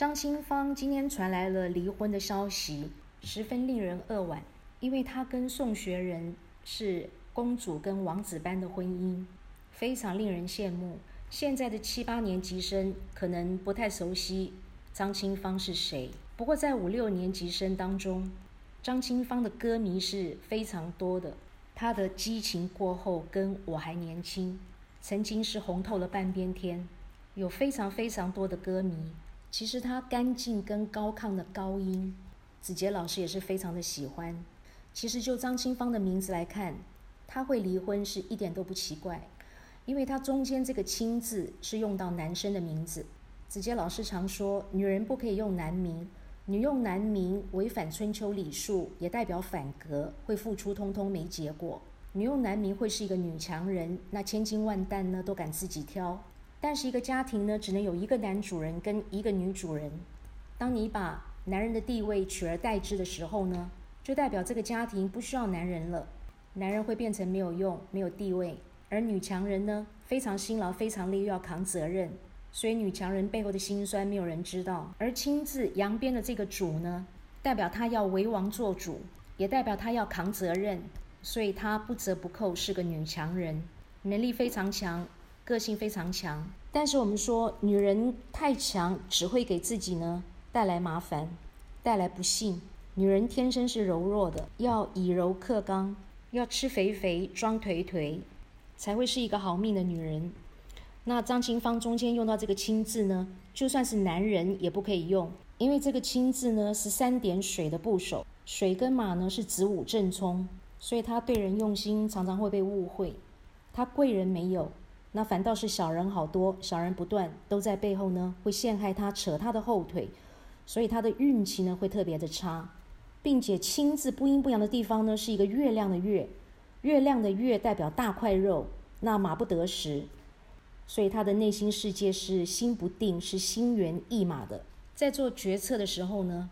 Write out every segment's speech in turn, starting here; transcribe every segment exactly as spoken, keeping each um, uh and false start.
张清芳今天传来了离婚的消息，十分令人扼腕，因为她跟宋学仁是公主跟王子般的婚姻，非常令人羡慕。现在的七八年级生可能不太熟悉张清芳是谁，不过在五六年级生当中，张清芳的歌迷是非常多的。她的激情过后跟我还年轻曾经是红透了半边天，有非常非常多的歌迷。其实她干净跟高亢的高音，子杰老师也是非常的喜欢。其实就张清芳的名字来看，她会离婚是一点都不奇怪，因为她中间这个清字是用到男生的名字。子杰老师常说女人不可以用男名，女用男名违反春秋礼数，也代表反格，会付出通通没结果。女用男名会是一个女强人，那千金万担呢都敢自己挑，但是一个家庭呢只能有一个男主人跟一个女主人，当你把男人的地位取而代之的时候呢，就代表这个家庭不需要男人了，男人会变成没有用没有地位。而女强人呢非常辛劳非常累，又要扛责任，所以女强人背后的辛酸没有人知道。而亲自扬鞭的这个主呢，代表她要为王做主，也代表她要扛责任，所以她不折不扣是个女强人，能力非常强，个性非常强。但是我们说女人太强只会给自己呢带来麻烦，带来不幸。女人天生是柔弱的，要以柔克刚，要吃肥肥装颓颓，才会是一个好命的女人。那张清芳中间用到这个清字呢，就算是男人也不可以用，因为这个清字呢是三点水的部首，水跟马呢是子午正冲，所以她对人用心常常会被误会。她贵人没有，那反倒是小人好多，小人不断都在背后呢会陷害她，扯她的后腿，所以她的运气呢会特别的差。并且清字不阴不阳的地方呢是一个月亮的月，月亮的月代表大块肉，那马不得食，所以他的内心世界是心不定，是心猿意马的。在做决策的时候呢，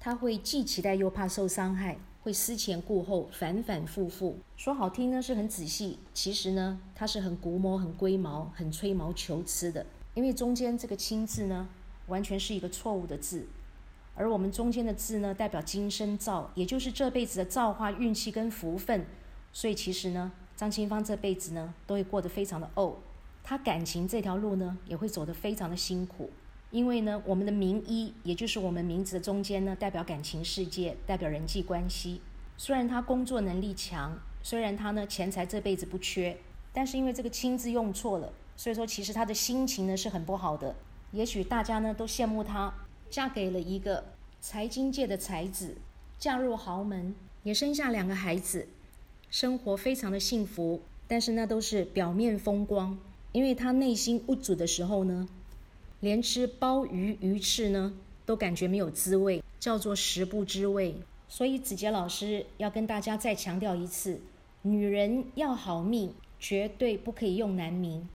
他会既期待又怕受伤害，会思前顾后，反反复复。说好听呢是很仔细，其实呢他是很古摸很龟毛很吹毛求疵的。因为中间这个清字呢完全是一个错误的字，而我们中间的字呢代表今生造，也就是这辈子的造化运气跟福分，所以其实呢张清芳这辈子呢都会过得非常的怄，她感情这条路呢也会走得非常的辛苦。因为呢我们的名一，也就是我们名字的中间呢代表感情世界，代表人际关系。虽然她工作能力强，虽然她呢钱财这辈子不缺，但是因为这个清字用错了，所以说其实她的心情呢是很不好的。也许大家呢都羡慕她嫁给了一个财经界的才子，嫁入豪门，也生下两个孩子，生活非常的幸福，但是那都是表面风光。因为他内心无主的时候呢，连吃鲍鱼鱼翅呢都感觉没有滋味，叫做食不知味。所以子杰老师要跟大家再强调一次，女人要好命绝对不可以用男名。